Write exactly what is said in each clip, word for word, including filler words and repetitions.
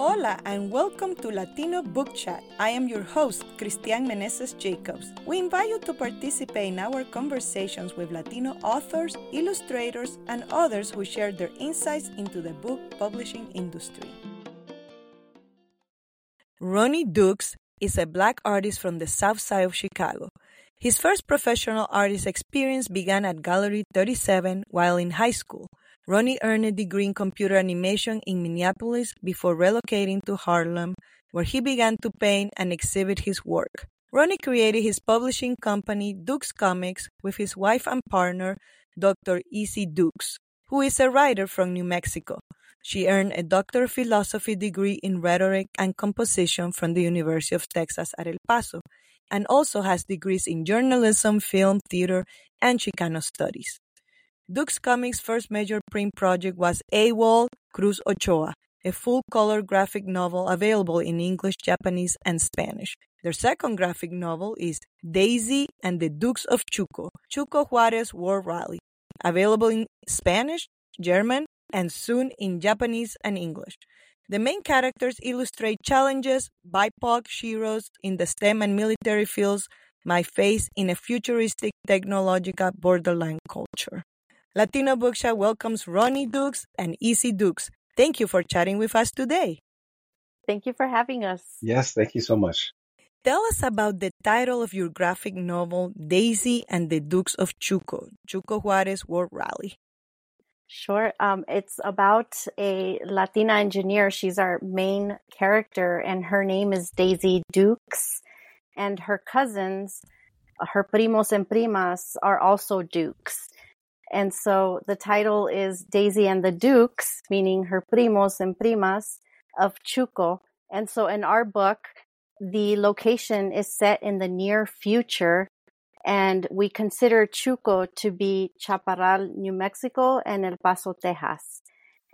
Hola and welcome to Latino Book Chat. I am your host, Cristian Meneses Jacobs. We invite you to participate in our conversations with Latino authors, illustrators, and others who share their insights into the book publishing industry. Ronnie Dukes is a Black artist from the South Side of Chicago. His first professional artist experience began at Gallery thirty-seven while in high school. Ronnie earned a degree in computer animation in Minneapolis before relocating to Harlem, where he began to paint and exhibit his work. Ronnie created his publishing company, Dukes Comics, with his wife and partner, Doctor E C Dukes, who is a writer from New Mexico. She earned a Doctor of Philosophy degree in rhetoric and composition from the University of Texas at El Paso, and also has degrees in journalism, film, theater, and Chicano studies. Dukes Comics' first major print project was AWOL Cruz Ochoa, a full-color graphic novel available in English, Japanese, and Spanish. Their second graphic novel is Daizee and the Dukes of Chuco, Chuco Juarez World Rally, available in Spanish, German, and soon in Japanese and English. The main characters illustrate challenges B I P O C heroes in the STEM and military fields might face in a futuristic technological borderline culture. Latino Book Chat welcomes Ronnie Dukes and E C Dukes. Thank you for chatting with us today. Thank you for having us. Yes, thank you so much. Tell us about the title of your graphic novel, Daizee and the Dukes of Chuco, Chuco Juarez World Rally. Sure. Um, it's about a Latina engineer. She's our main character, and her name is Daizee Dukes. And her cousins, her primos and primas, are also Dukes. And so the title is Daizee and the Dukes, meaning her primos and primas of Chuco. And so in our book, the location is set in the near future, and we consider Chuco to be Chaparral, New Mexico, and El Paso, Texas.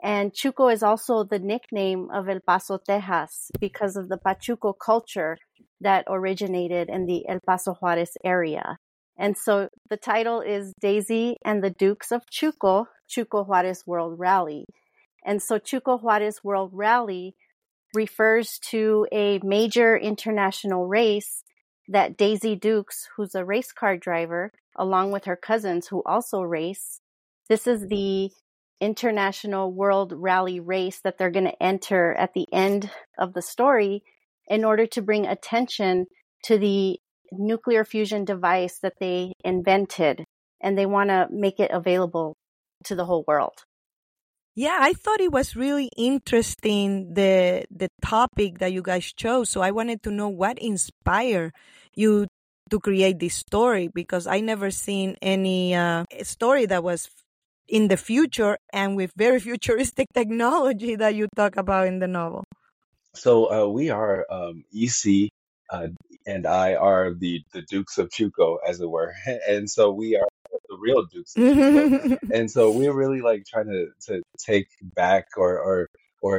And Chuco is also the nickname of El Paso, Texas, because of the Pachuco culture that originated in the El Paso Juarez area. And so the title is Daizee and the Dukes of Chuco, Chuco Juarez World Rally. And so Chuco Juarez World Rally refers to a major international race that Daizee Dukes, who's a race car driver, along with her cousins who also race, this is the international world rally race that they're going to enter at the end of the story in order to bring attention to the nuclear fusion device that they invented, and they want to make it available to the whole world. Yeah, I thought it was really interesting, the the topic that you guys chose. So I wanted to know what inspired you to create this story, because I never seen any uh, story that was in the future and with very futuristic technology that you talk about in the novel. So uh, we are um, E C Uh, and I are the, the Dukes of Chuco, as it were. And so we are the real Dukes of Chuco. And so we're really like trying to, to take back or, or or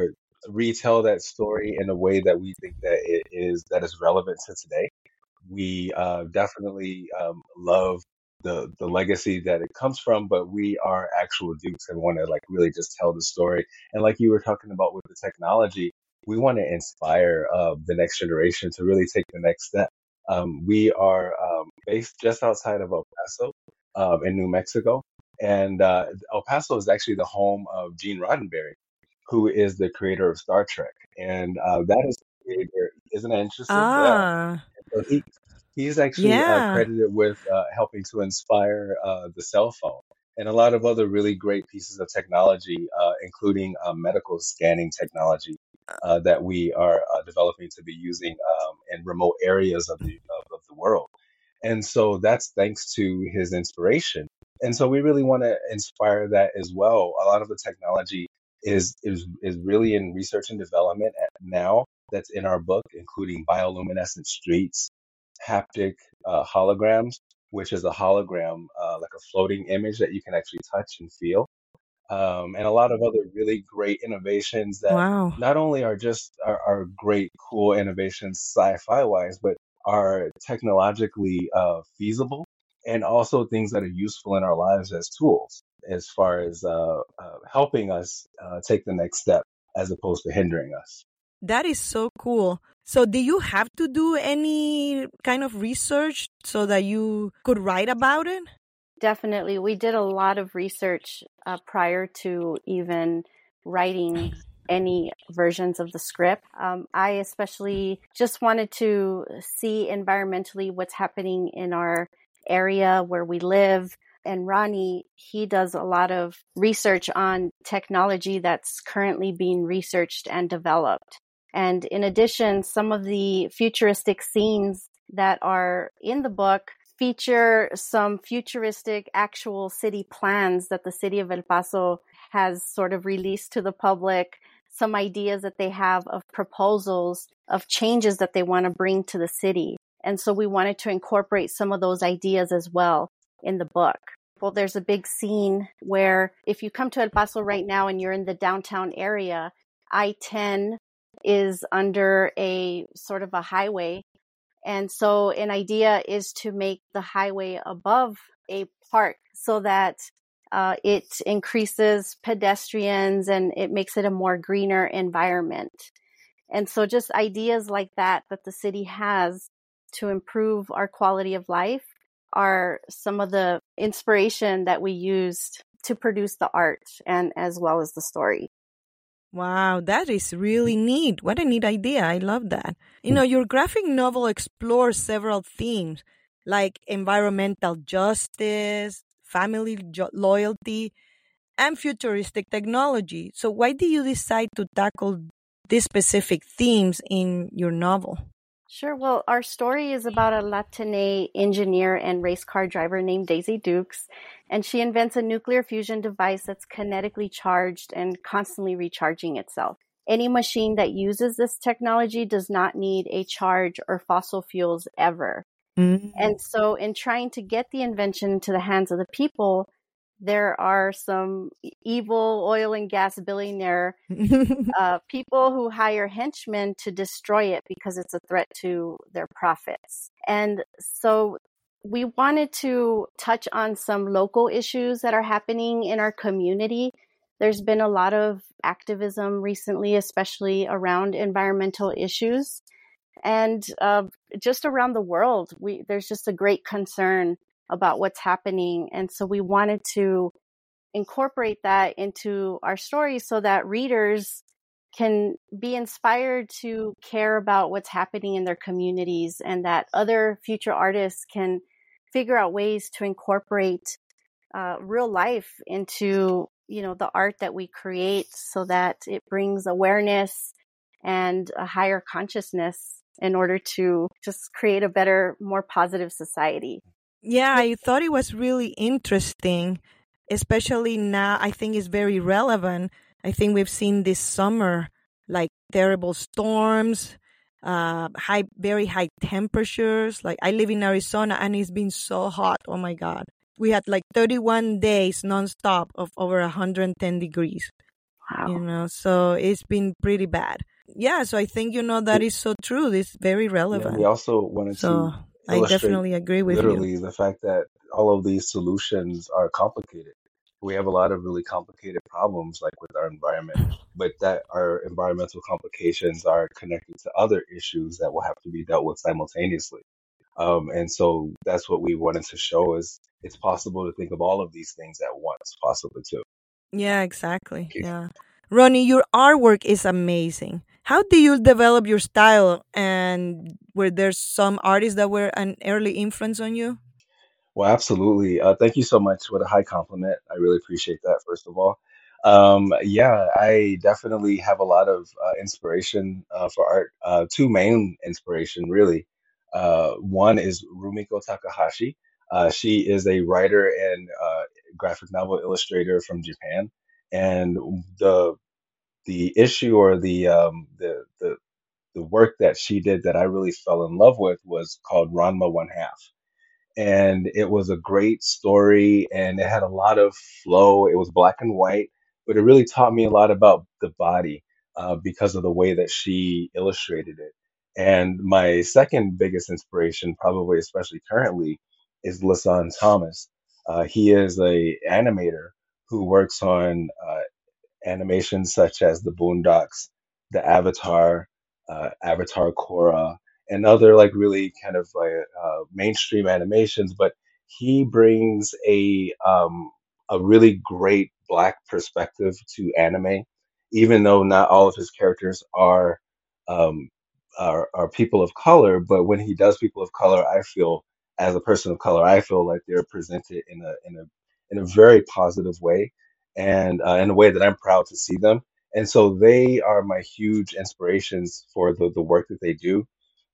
retell that story in a way that we think that it is, that is relevant to today. We uh, definitely um, love the, the legacy that it comes from, but we are actual Dukes and want to like really just tell the story. And like you were talking about with the technology, we want to inspire uh, the next generation to really take the next step. Um, we are um, based just outside of El Paso uh, in New Mexico. And uh, El Paso is actually the home of Gene Roddenberry, who is the creator of Star Trek. And uh, that is, isn't that interesting? Ah. Yeah. So he, he's actually yeah. uh, credited with uh, helping to inspire uh, the cell phone and a lot of other really great pieces of technology, uh, including uh, medical scanning technology. Uh, that we are uh, developing to be using um, in remote areas of the of, of the world. And so that's thanks to his inspiration. And so we really want to inspire that as well. A lot of the technology is is is really in research and development at now that's in our book, including bioluminescent streets, haptic uh, holograms, which is a hologram, uh, like a floating image that you can actually touch and feel. Um, and a lot of other really great innovations that wow. not only are just are, are great, cool innovations sci-fi wise, but are technologically uh, feasible and also things that are useful in our lives as tools as far as uh, uh, helping us uh, take the next step as opposed to hindering us. That is so cool. So do you have to do any kind of research so that you could write about it? Definitely. We did a lot of research uh, prior to even writing any versions of the script. Um, I especially just wanted to see environmentally what's happening in our area where we live. And Ronnie, he does a lot of research on technology that's currently being researched and developed. And in addition, some of the futuristic scenes that are in the book feature some futuristic actual city plans that the city of El Paso has sort of released to the public, some ideas that they have of proposals of changes that they want to bring to the city. And so we wanted to incorporate some of those ideas as well in the book. Well, there's a big scene where if you come to El Paso right now and you're in the downtown area, I ten is under a sort of a highway. And so an idea is to make the highway above a park so that uh, it increases pedestrians and it makes it a more greener environment. And so just ideas like that that the city has to improve our quality of life are some of the inspiration that we used to produce the art and as well as the story. Wow, that is really neat. What a neat idea. I love that. You know, your graphic novel explores several themes like environmental justice, family jo- loyalty, and futuristic technology. So why did you decide to tackle these specific themes in your novel? Sure. Well, our story is about a Latina engineer and race car driver named Daizee Dukes, and she invents a nuclear fusion device that's kinetically charged and constantly recharging itself. Any machine that uses this technology does not need a charge or fossil fuels ever. Mm-hmm. And so in trying to get the invention into the hands of the people, there are some evil oil and gas billionaire uh, people who hire henchmen to destroy it because it's a threat to their profits. And so we wanted to touch on some local issues that are happening in our community. There's been a lot of activism recently, especially around environmental issues. And uh, just around the world, we there's just a great concern about what's happening. And so we wanted to incorporate that into our story so that readers can be inspired to care about what's happening in their communities and that other future artists can figure out ways to incorporate uh, real life into, you know, the art that we create so that it brings awareness and a higher consciousness in order to just create a better, more positive society. Yeah, I thought it was really interesting, especially now. I think it's very relevant. I think we've seen this summer, like terrible storms, uh, high, very high temperatures. Like I live in Arizona and it's been so hot. Oh my God. We had like thirty-one days nonstop of over one hundred ten degrees. Wow. You know, so it's been pretty bad. Yeah. So I think, you know, that is so true. It's very relevant. Yeah, we also wanted so, to... I definitely agree with literally you. Literally, the fact that all of these solutions are complicated. We have a lot of really complicated problems, like with our environment, but that our environmental complications are connected to other issues that will have to be dealt with simultaneously. Um, and so that's what we wanted to show is it's possible to think of all of these things at once, possibly too. Yeah, exactly. Okay. Yeah. Ronnie, your artwork is amazing. How do you develop your style? And were there some artists that were an early influence on you? Well, absolutely. Uh, thank you so much. What a high compliment. I really appreciate that, first of all. Um, yeah, I definitely have a lot of uh, inspiration uh, for art. Uh, two main inspiration, really. Uh, one is Rumiko Takahashi. Uh, she is a writer and uh, graphic novel illustrator from Japan. And the the issue or the, um, the the the work that she did that I really fell in love with was called Ranma one half. And it was a great story and it had a lot of flow. It was black and white, but it really taught me a lot about the body uh, because of the way that she illustrated it. And my second biggest inspiration, probably especially currently, is Lassan Thomas. Uh, he is a animator who works on uh, animations such as the Boondocks, the Avatar, uh, Avatar Korra, and other like really kind of like uh, mainstream animations. But he brings a um, a really great Black perspective to anime, even though not all of his characters are um, are, are people of color. But when he does people of color, I feel as a person of color, I feel like they're presented in a in a in a very positive way, and uh, in a way that I'm proud to see them. And so they are my huge inspirations for the, the work that they do.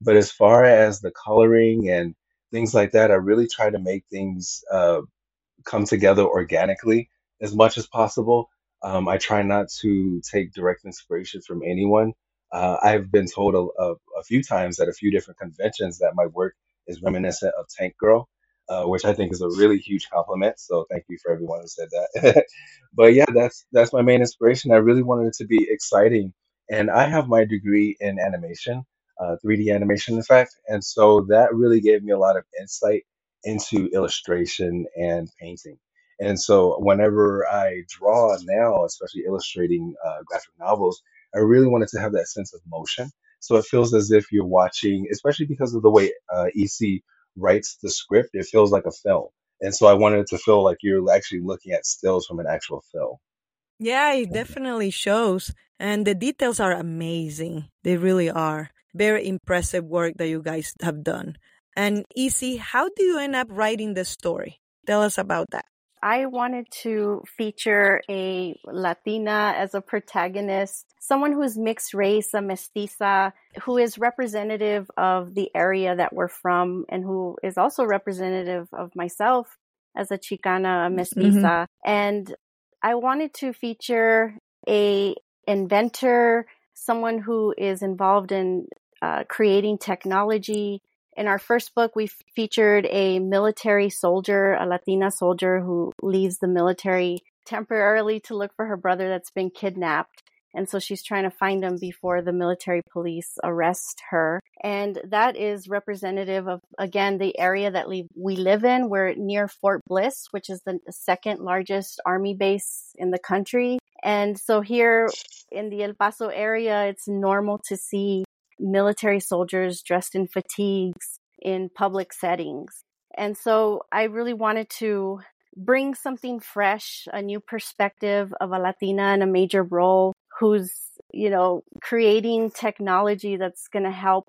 But as far as the coloring and things like that, I really try to make things uh, come together organically as much as possible. Um, I try not to take direct inspiration from anyone. Uh, I've been told a, a, a few times at a few different conventions that my work is reminiscent of Tank Girl, uh, which I think is a really huge compliment. So thank you for everyone who said that. But yeah, that's that's my main inspiration. I really wanted it to be exciting. And I have my degree in animation, uh, three D animation, in fact. And so that really gave me a lot of insight into illustration and painting. And so whenever I draw now, especially illustrating uh, graphic novels, I really wanted to have that sense of motion. So it feels as if you're watching, especially because of the way uh, E C writes the script, it feels like a film. And so I wanted it to feel like you're actually looking at stills from an actual film. Yeah, it definitely shows. And the details are amazing. They really are. Very impressive work that you guys have done. And E C, how do you end up writing the story? Tell us about that. I wanted to feature a Latina as a protagonist, someone who's mixed race, a mestiza, who is representative of the area that we're from and who is also representative of myself as a Chicana, a mestiza. Mm-hmm. And I wanted to feature a inventor, someone who is involved in uh, creating technology. In our first book, we featured a military soldier, a Latina soldier who leaves the military temporarily to look for her brother that's been kidnapped. And so she's trying to find him before the military police arrest her. And that is representative of, again, the area that we live in. We're near Fort Bliss, which is the second largest army base in the country. And so here in the El Paso area, it's normal to see military soldiers dressed in fatigues in public settings. And so I really wanted to bring something fresh, a new perspective of a Latina in a major role who's, you know, creating technology that's going to help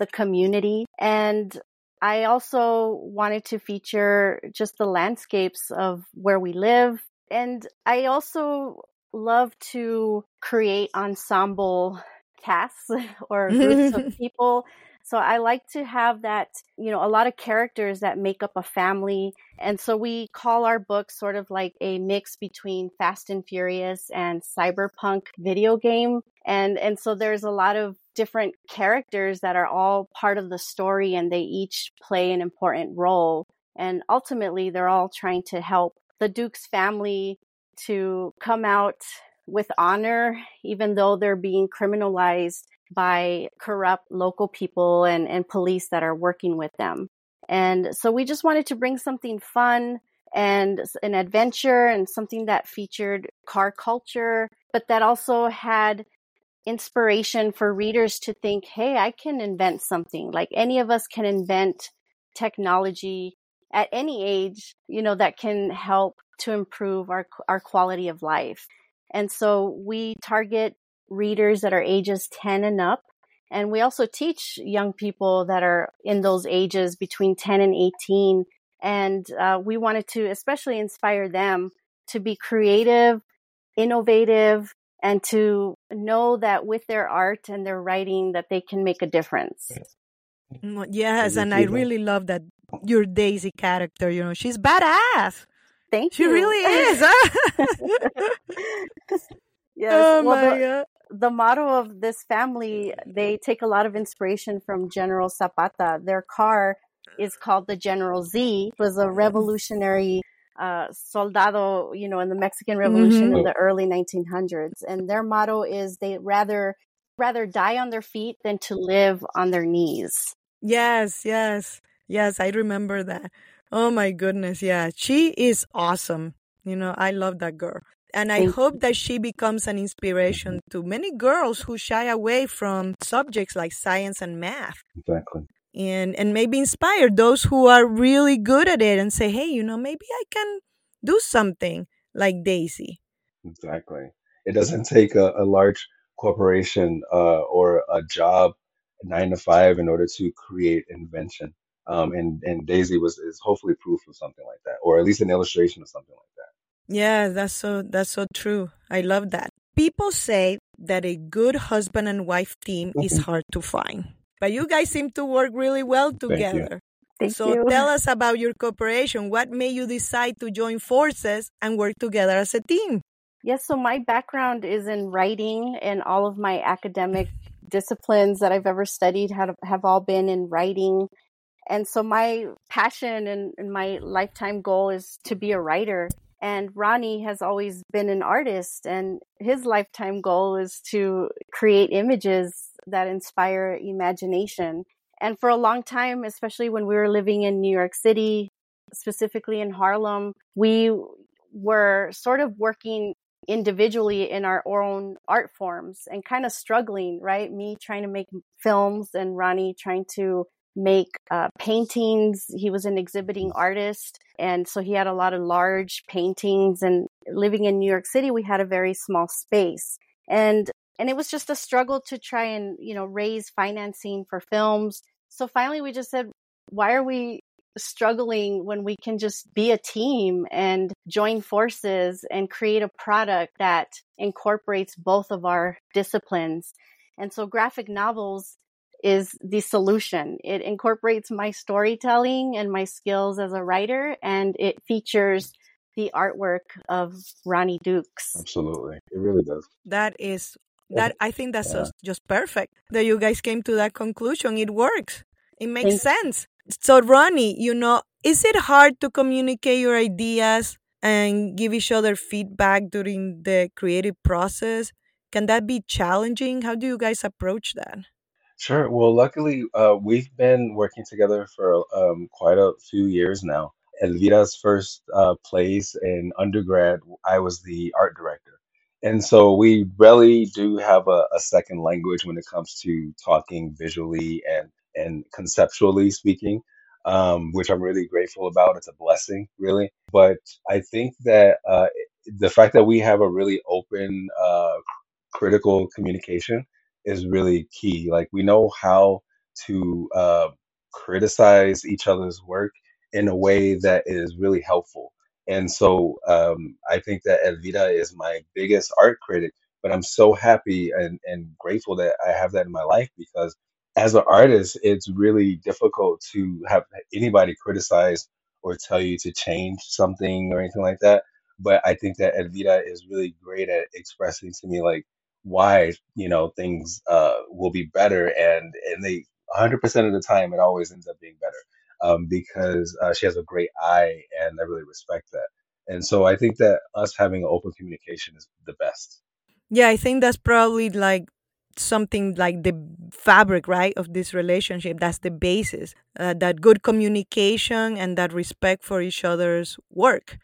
the community. And I also wanted to feature just the landscapes of where we live. And I also love to create ensemble casts or groups of people. So I like to have that, you know, a lot of characters that make up a family. And so we call our book sort of like a mix between Fast and Furious and cyberpunk video game. And and so there's a lot of different characters that are all part of the story and they each play an important role. And ultimately, they're all trying to help the Dukes family to come out with honor, even though they're being criminalized by corrupt local people and, and police that are working with them. And so we just wanted to bring something fun and an adventure and something that featured car culture, but that also had inspiration for readers to think, hey, I can invent something. Like any of us can invent technology at any age, you know, that can help to improve our our quality of life. And so we target readers that are ages ten and up. And we also teach young people that are in those ages between ten and eighteen. And uh, we wanted to especially inspire them to be creative, innovative, and to know that with their art and their writing that they can make a difference. Yes, and I really love that your Daizee character, you know, she's badass. Thank she you. She really is. Yes. Oh well, my the, God. The motto of this family, they take a lot of inspiration from General Zapata. Their car is called the General Z. It was a revolutionary uh, soldado, you know, in the Mexican Revolution mm-hmm. in the early nineteen hundreds. And their motto is they rather rather die on their feet than to live on their knees. Yes, yes, yes. I remember that. Oh, my goodness. Yeah, she is awesome. You know, I love that girl. And I hope that she becomes an inspiration to many girls who shy away from subjects like science and math. Exactly. And and maybe inspire those who are really good at it and say, hey, you know, maybe I can do something like Daizee. Exactly. It doesn't take a, a large corporation uh, or a job nine to five in order to create invention. Um, and, and Daizee was is hopefully proof of something like that, or at least an illustration of something like that. Yeah, that's so that's so true. I love that. People say that a good husband and wife team is hard to find, but you guys seem to work really well together. Thank you. So Thank you. Tell us about your cooperation. What made you decide to join forces and work together as a team? Yes, so my background is in writing, and all of my academic disciplines that I've ever studied have, have all been in writing. And so my passion and, and my lifetime goal is to be a writer. And Ronnie has always been an artist, and his lifetime goal is to create images that inspire imagination. And for a long time, especially when we were living in New York City, specifically in Harlem, we were sort of working individually in our own art forms and kind of struggling, right? Me trying to make films and Ronnie trying to make uh, paintings. He was an exhibiting artist. And so he had a lot of large paintings, and living in New York City, we had a very small space. And, and it was just a struggle to try and, you know, raise financing for films. So finally we just said, why are we struggling when we can just be a team and join forces and create a product that incorporates both of our disciplines? And so graphic novels is the solution. It incorporates my storytelling and my skills as a writer, and it features the artwork of Ronnie Dukes. Absolutely. It really does. That is, that I think that's yeah. just perfect that you guys came to that conclusion. It works. It makes Thanks. sense. So Ronnie, you know, is it hard to communicate your ideas and give each other feedback during the creative process? Can that be challenging? How do you guys approach that? Sure. Well, luckily, uh, we've been working together for um, quite a few years now. Elvira's first uh, plays in undergrad, I was the art director. And so we really do have a, a second language when it comes to talking visually and, and conceptually speaking, um, which I'm really grateful about. It's a blessing, really. But I think that uh, the fact that we have a really open, uh, critical communication is really key. Like, we know how to uh, criticize each other's work in a way that is really helpful. And so um, I think that Elvira is my biggest art critic, but I'm so happy and, and grateful that I have that in my life, because as an artist, it's really difficult to have anybody criticize or tell you to change something or anything like that. But I think that Elvira is really great at expressing to me, like, why, you know, things uh, will be better. And, and they, one hundred percent of the time, it always ends up being better um, because uh, she has a great eye, and I really respect that. And so I think that us having open communication is the best. Yeah, I think that's probably like something like the fabric, right, of this relationship. That's the basis, uh, that good communication and that respect for each other's work.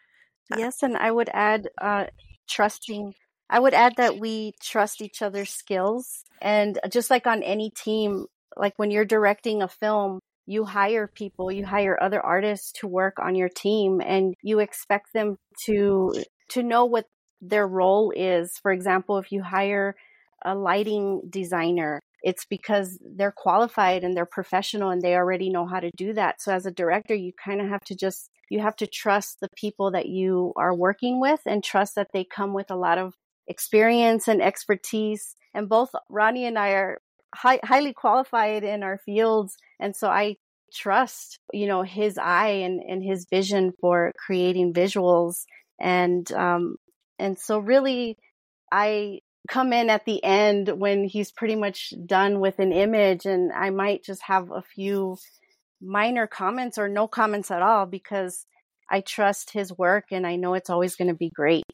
Yes, and I would add uh, trusting I would add that we trust each other's skills. And just like on any team, like when you're directing a film, you hire people, you hire other artists to work on your team, and you expect them to to know what their role is. For example, if you hire a lighting designer, it's because they're qualified and they're professional and they already know how to do that. So as a director, you kind of have to just, you have to trust the people that you are working with and trust that they come with a lot of experience and expertise. And both Ronnie and I are high, highly qualified in our fields. And so I trust, you know, his eye and, and his vision for creating visuals. And, um, and so really I come in at the end when he's pretty much done with an image, and I might just have a few minor comments or no comments at all, because I trust his work and I know it's always going to be great.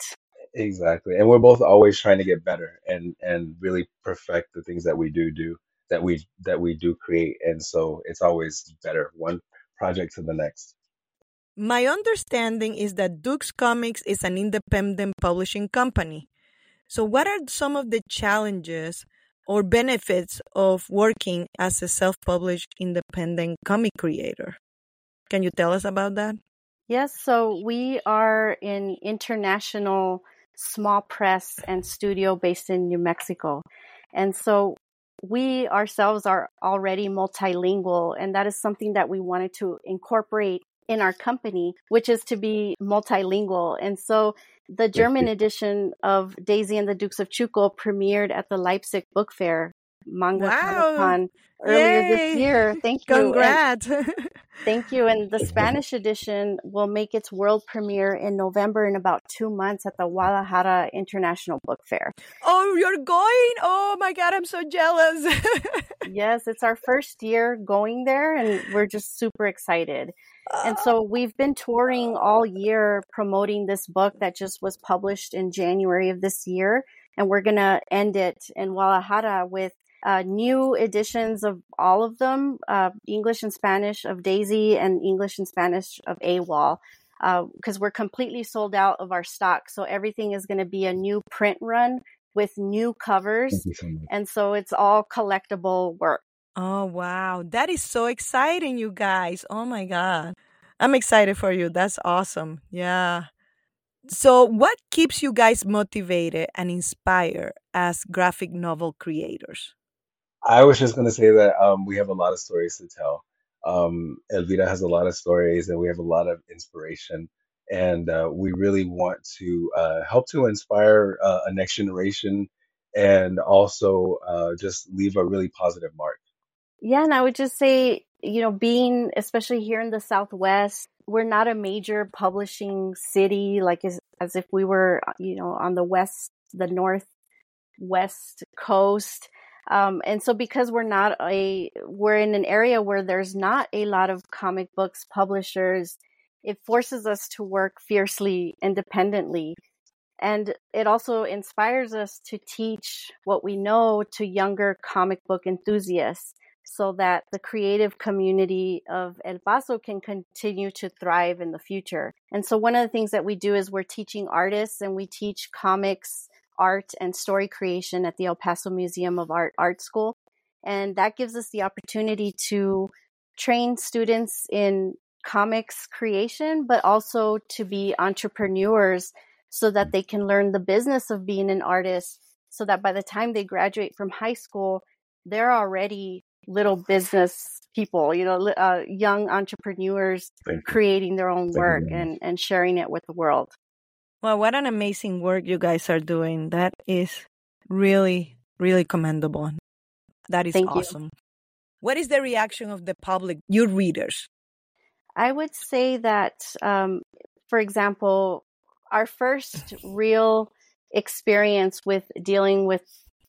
Exactly. And we're both always trying to get better and, and really perfect the things that we do do, that we that we do create. And so it's always better, one project to the next. My understanding is that Dukes Comics is an independent publishing company. So what are some of the challenges or benefits of working as a self-published independent comic creator? Can you tell us about that? Yes, so we are an international small press and studio based in New Mexico. And so we ourselves are already multilingual, and that is something that we wanted to incorporate in our company, which is to be multilingual. And so the German edition of Daizee and the Dukes of Chuco premiered at the Leipzig Book Fair, Manga wow. Comic Con, earlier Yay. this year. Thank you. Congrats. And thank you. And the Spanish edition will make its world premiere in November, in about two months, at the Guadalajara International Book Fair. Oh, you're going? Oh my God, I'm so jealous. Yes, it's our first year going there, and we're just super excited. And so we've been touring all year promoting this book that just was published in January of this year. And we're going to end it in Guadalajara with uh, new editions of all of them, uh, English and Spanish of Daizee and English and Spanish of AWOL, because uh, we're completely sold out of our stock. So everything is going to be a new print run with new covers. So and so it's all collectible work. Oh, wow. That is so exciting, you guys. Oh, my God. I'm excited for you. That's awesome. Yeah. So what keeps you guys motivated and inspired as graphic novel creators? I was just going to say that um, we have a lot of stories to tell. Um, Elvira has a lot of stories, and we have a lot of inspiration. And uh, we really want to uh, help to inspire uh, a next generation, and also uh, just leave a really positive mark. Yeah, and I would just say, you know, being, especially here in the Southwest, we're not a major publishing city, like as, as if we were, you know, on the West, the Northwest coast. Um, and so because we're not a, we're in an area where there's not a lot of comic books publishers, it forces us to work fiercely, independently. And it also inspires us to teach what we know to younger comic book enthusiasts, so that the creative community of El Paso can continue to thrive in the future. And so one of the things that we do is we're teaching artists, and we teach comics, art, and story creation at the El Paso Museum of Art Art School. And that gives us the opportunity to train students in comics creation, but also to be entrepreneurs, so that they can learn the business of being an artist, so that by the time they graduate from high school, they're already little business people, you know, uh, young entrepreneurs you. creating their own Thank work you. and, and sharing it with the world. Well, what an amazing work you guys are doing. That is really, really commendable. That is Thank awesome. You. What is the reaction of the public, your readers? I would say that, um, for example, our first real experience with dealing with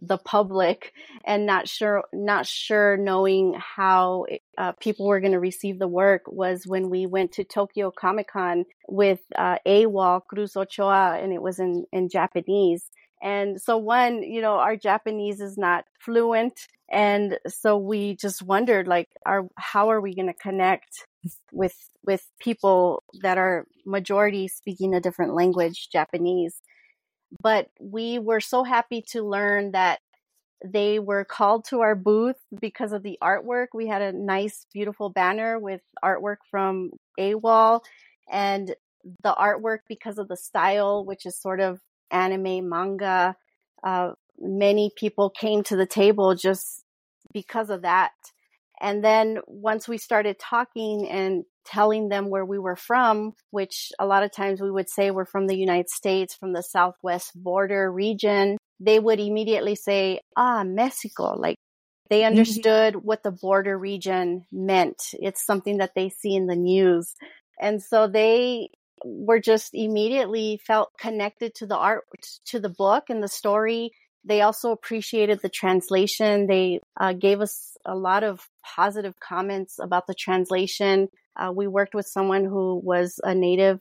the public and not sure, not sure knowing how uh, people were going to receive the work was when we went to Tokyo Comic Con with uh, AWOL Cruz Ochoa, and it was in, in Japanese. And so one, you know, our Japanese is not fluent. And so we just wondered, like, are, how are we going to connect with with people that are majority speaking a different language, Japanese? But we were so happy to learn that they were called to our booth because of the artwork. We had a nice, beautiful banner with artwork from AWOL, and the artwork, because of the style, which is sort of anime, manga, uh, many people came to the table just because of that. And then once we started talking and telling them where we were from, which a lot of times we would say we're from the United States, from the Southwest border region, they would immediately say, ah, Mexico. Like, they understood mm-hmm. what the border region meant. It's something that they see in the news. And so they were just immediately felt connected to the art, to the book and the story. They also appreciated the translation. They uh, gave us a lot of positive comments about the translation. Uh, we worked with someone who was a native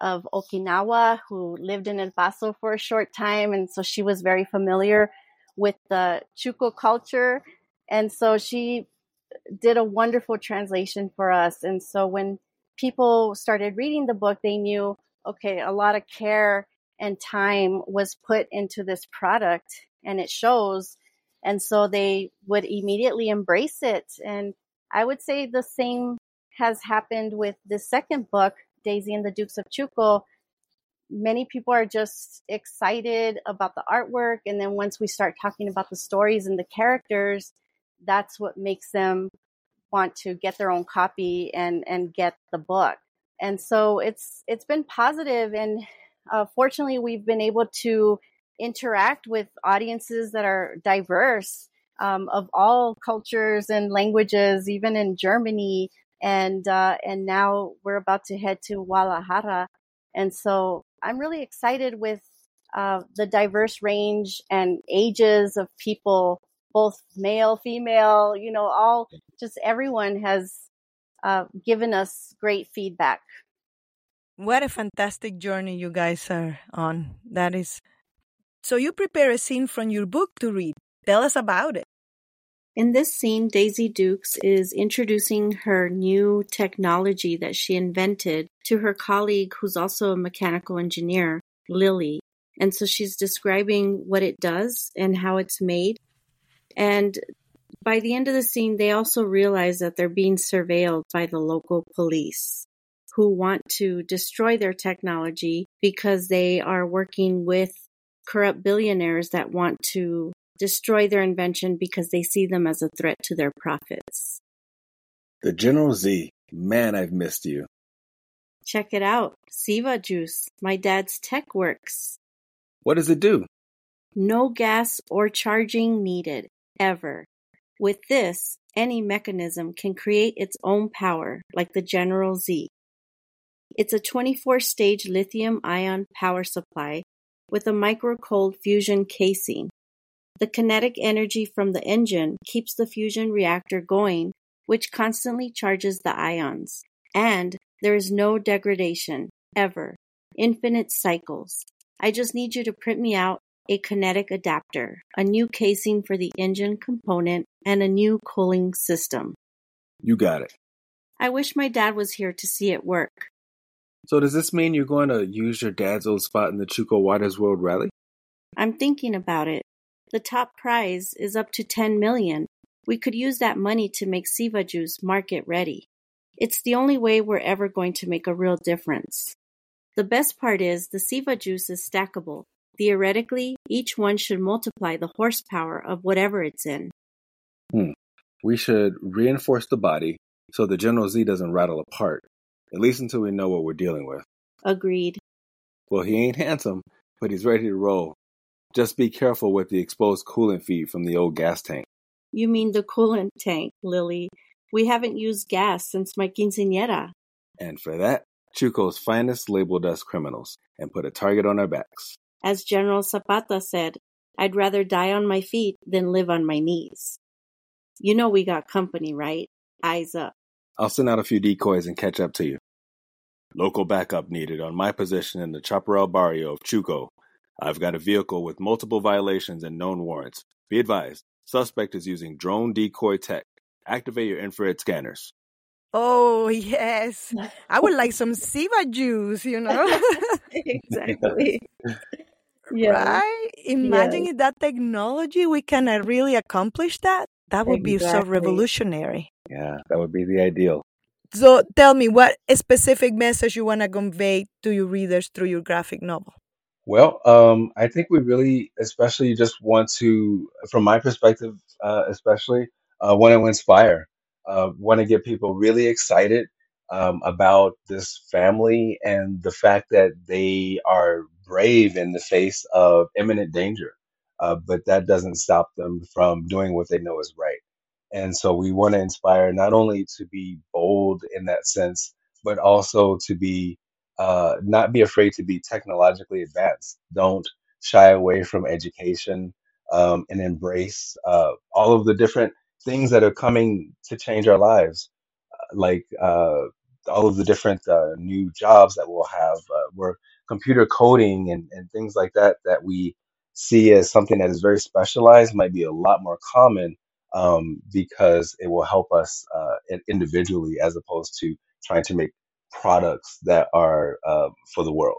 of Okinawa, who lived in El Paso for a short time. And so she was very familiar with the Chuco culture. And so she did a wonderful translation for us. And so when people started reading the book, they knew, okay, a lot of care and time was put into this product and it shows. And so they would immediately embrace it. And I would say the same has happened with the second book, Daizee and the Dukes of Chuco. Many people are just excited about the artwork. And then once we start talking about the stories and the characters, that's what makes them want to get their own copy and, and get the book. And so it's it's been positive. And uh, fortunately, we've been able to interact with audiences that are diverse, um, of all cultures and languages, even in Germany. And uh, and now we're about to head to Guadalajara. And so I'm really excited with uh, the diverse range and ages of people, both male, female, you know, all, just everyone has uh, given us great feedback. What a fantastic journey you guys are on. That is. So you prepare a scene from your book to read. Tell us about it. In this scene, Daizee Dukes is introducing her new technology that she invented to her colleague, who's also a mechanical engineer, Lily. And so she's describing what it does and how it's made. And by the end of the scene, they also realize that they're being surveilled by the local police, who want to destroy their technology because they are working with corrupt billionaires that want to destroy their invention because they see them as a threat to their profits. The General Z, man, I've missed you. Check it out. Siva Juice, my dad's tech works. What does it do? No gas or charging needed, ever. With this, any mechanism can create its own power, like the General Z. It's a twenty-four stage lithium-ion power supply with a micro-cold fusion casing. The kinetic energy from the engine keeps the fusion reactor going, which constantly charges the ions. And there is no degradation, ever. Infinite cycles. I just need you to print me out a kinetic adapter, a new casing for the engine component, and a new cooling system. You got it. I wish my dad was here to see it work. So does this mean you're going to use your dad's old spot in the Chuco Juarez World Rally? I'm thinking about it. The top prize is up to ten million dollars. We could use that money to make Siva Juice market ready. It's the only way we're ever going to make a real difference. The best part is the Siva Juice is stackable. Theoretically, each one should multiply the horsepower of whatever it's in. Hmm. We should reinforce the body so the General Z doesn't rattle apart, at least until we know what we're dealing with. Agreed. Well, he ain't handsome, but he's ready to roll. Just be careful with the exposed coolant feed from the old gas tank. You mean the coolant tank, Lily. We haven't used gas since my quinceañera. And for that, Chuco's finest labeled us criminals and put a target on our backs. As General Zapata said, I'd rather die on my feet than live on my knees. You know we got company, right? Eyes up. I'll send out a few decoys and catch up to you. Local backup needed on my position in the Chaparral barrio of Chuco. I've got a vehicle with multiple violations and known warrants. Be advised, suspect is using drone decoy tech. Activate your infrared scanners. Oh, yes. I would like some Siva Juice, you know? Exactly. Yes. Right? Imagine yes. That technology, we can uh, really accomplish that. That would exactly. be so revolutionary. Yeah, that would be the ideal. So tell me, what specific message you want to convey to your readers through your graphic novel? Well, um, I think we really, especially just want to, from my perspective, uh, especially, uh, want to inspire, uh, want to get people really excited um, about this family and the fact that they are brave in the face of imminent danger. Uh, but that doesn't stop them from doing what they know is right. And so we want to inspire not only to be bold in that sense, but also to be Uh, not be afraid to be technologically advanced. Don't shy away from education um, and embrace uh, all of the different things that are coming to change our lives, uh, like uh, all of the different uh, new jobs that we'll have, uh, where computer coding and, and things like that, that we see as something that is very specialized, might be a lot more common um, because it will help us uh, individually as opposed to trying to make products that are uh, for the world.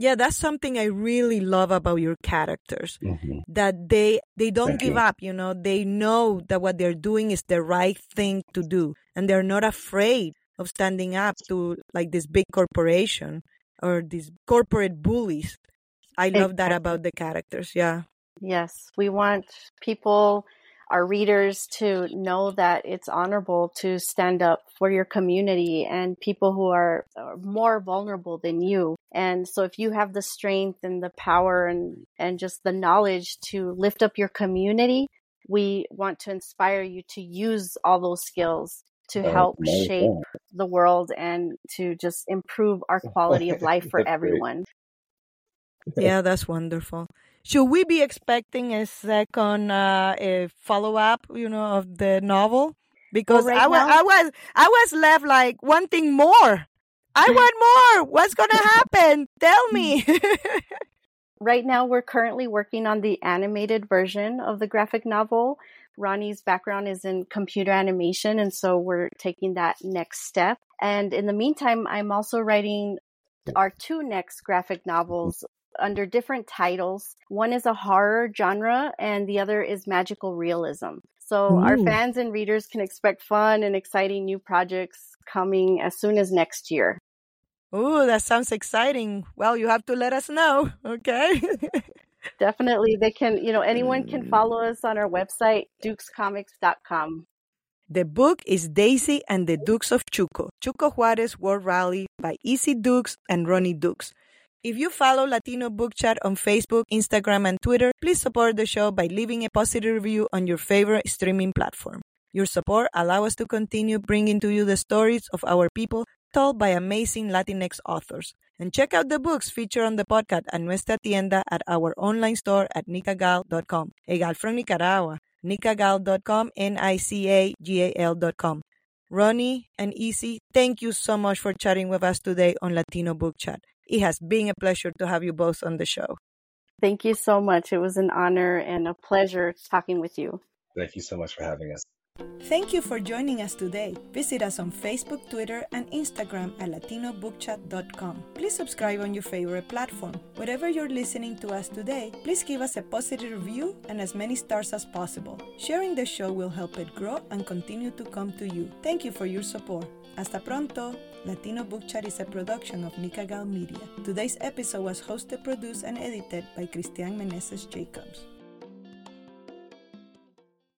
Yeah, that's something I really love about your characters, mm-hmm. that they they don't Thank give you. up. You know, they know that what they're doing is the right thing to do, and they're not afraid of standing up to like this big corporation or these corporate bullies. I love that about the characters. Yeah. Yes, we want people, our readers, to know that it's honorable to stand up for your community and people who are more vulnerable than you. And so if you have the strength and the power and, and just the knowledge to lift up your community, we want to inspire you to use all those skills to help shape the world and to just improve our quality of life for everyone. Yeah, that's wonderful. Should we be expecting a second uh, a follow-up, you know, of the novel? Because well, right I, was, now... I was I was left like wanting more. I want more. What's going to happen? Tell me. Right now, we're currently working on the animated version of the graphic novel. Ronnie's background is in computer animation, and so we're taking that next step. And in the meantime, I'm also writing our two next graphic novels under different titles. One is a horror genre and the other is magical realism. So Ooh. Our fans and readers can expect fun and exciting new projects coming as soon as next year. Ooh, that sounds exciting. Well, you have to let us know, okay? Definitely. They can, you know, anyone can follow us on our website, dukes comics dot com. The book is Daizee and the Dukes of Chuco, Chuco Juarez World Rally by E C Dukes and Ronnie Dukes. If you follow Latino Book Chat on Facebook, Instagram, and Twitter, please support the show by leaving a positive review on your favorite streaming platform. Your support allows us to continue bringing to you the stories of our people told by amazing Latinx authors. And check out the books featured on the podcast at Nuestra Tienda at our online store at nicagal dot com. Egal from Nicaragua. nicagal dot com, N I C A G A L dot com. Ronnie and E C, thank you so much for chatting with us today on Latino Book Chat. It has been a pleasure to have you both on the show. Thank you so much. It was an honor and a pleasure talking with you. Thank you so much for having us. Thank you for joining us today. Visit us on Facebook, Twitter, and Instagram at Latino Book Chat dot com. Please subscribe on your favorite platform. Wherever you're listening to us today, please give us a positive review and as many stars as possible. Sharing the show will help it grow and continue to come to you. Thank you for your support. Hasta pronto. Latino Book Chat is a production of Nicagal Media. Today's episode was hosted, produced, and edited by Cristian Meneses Jacobs.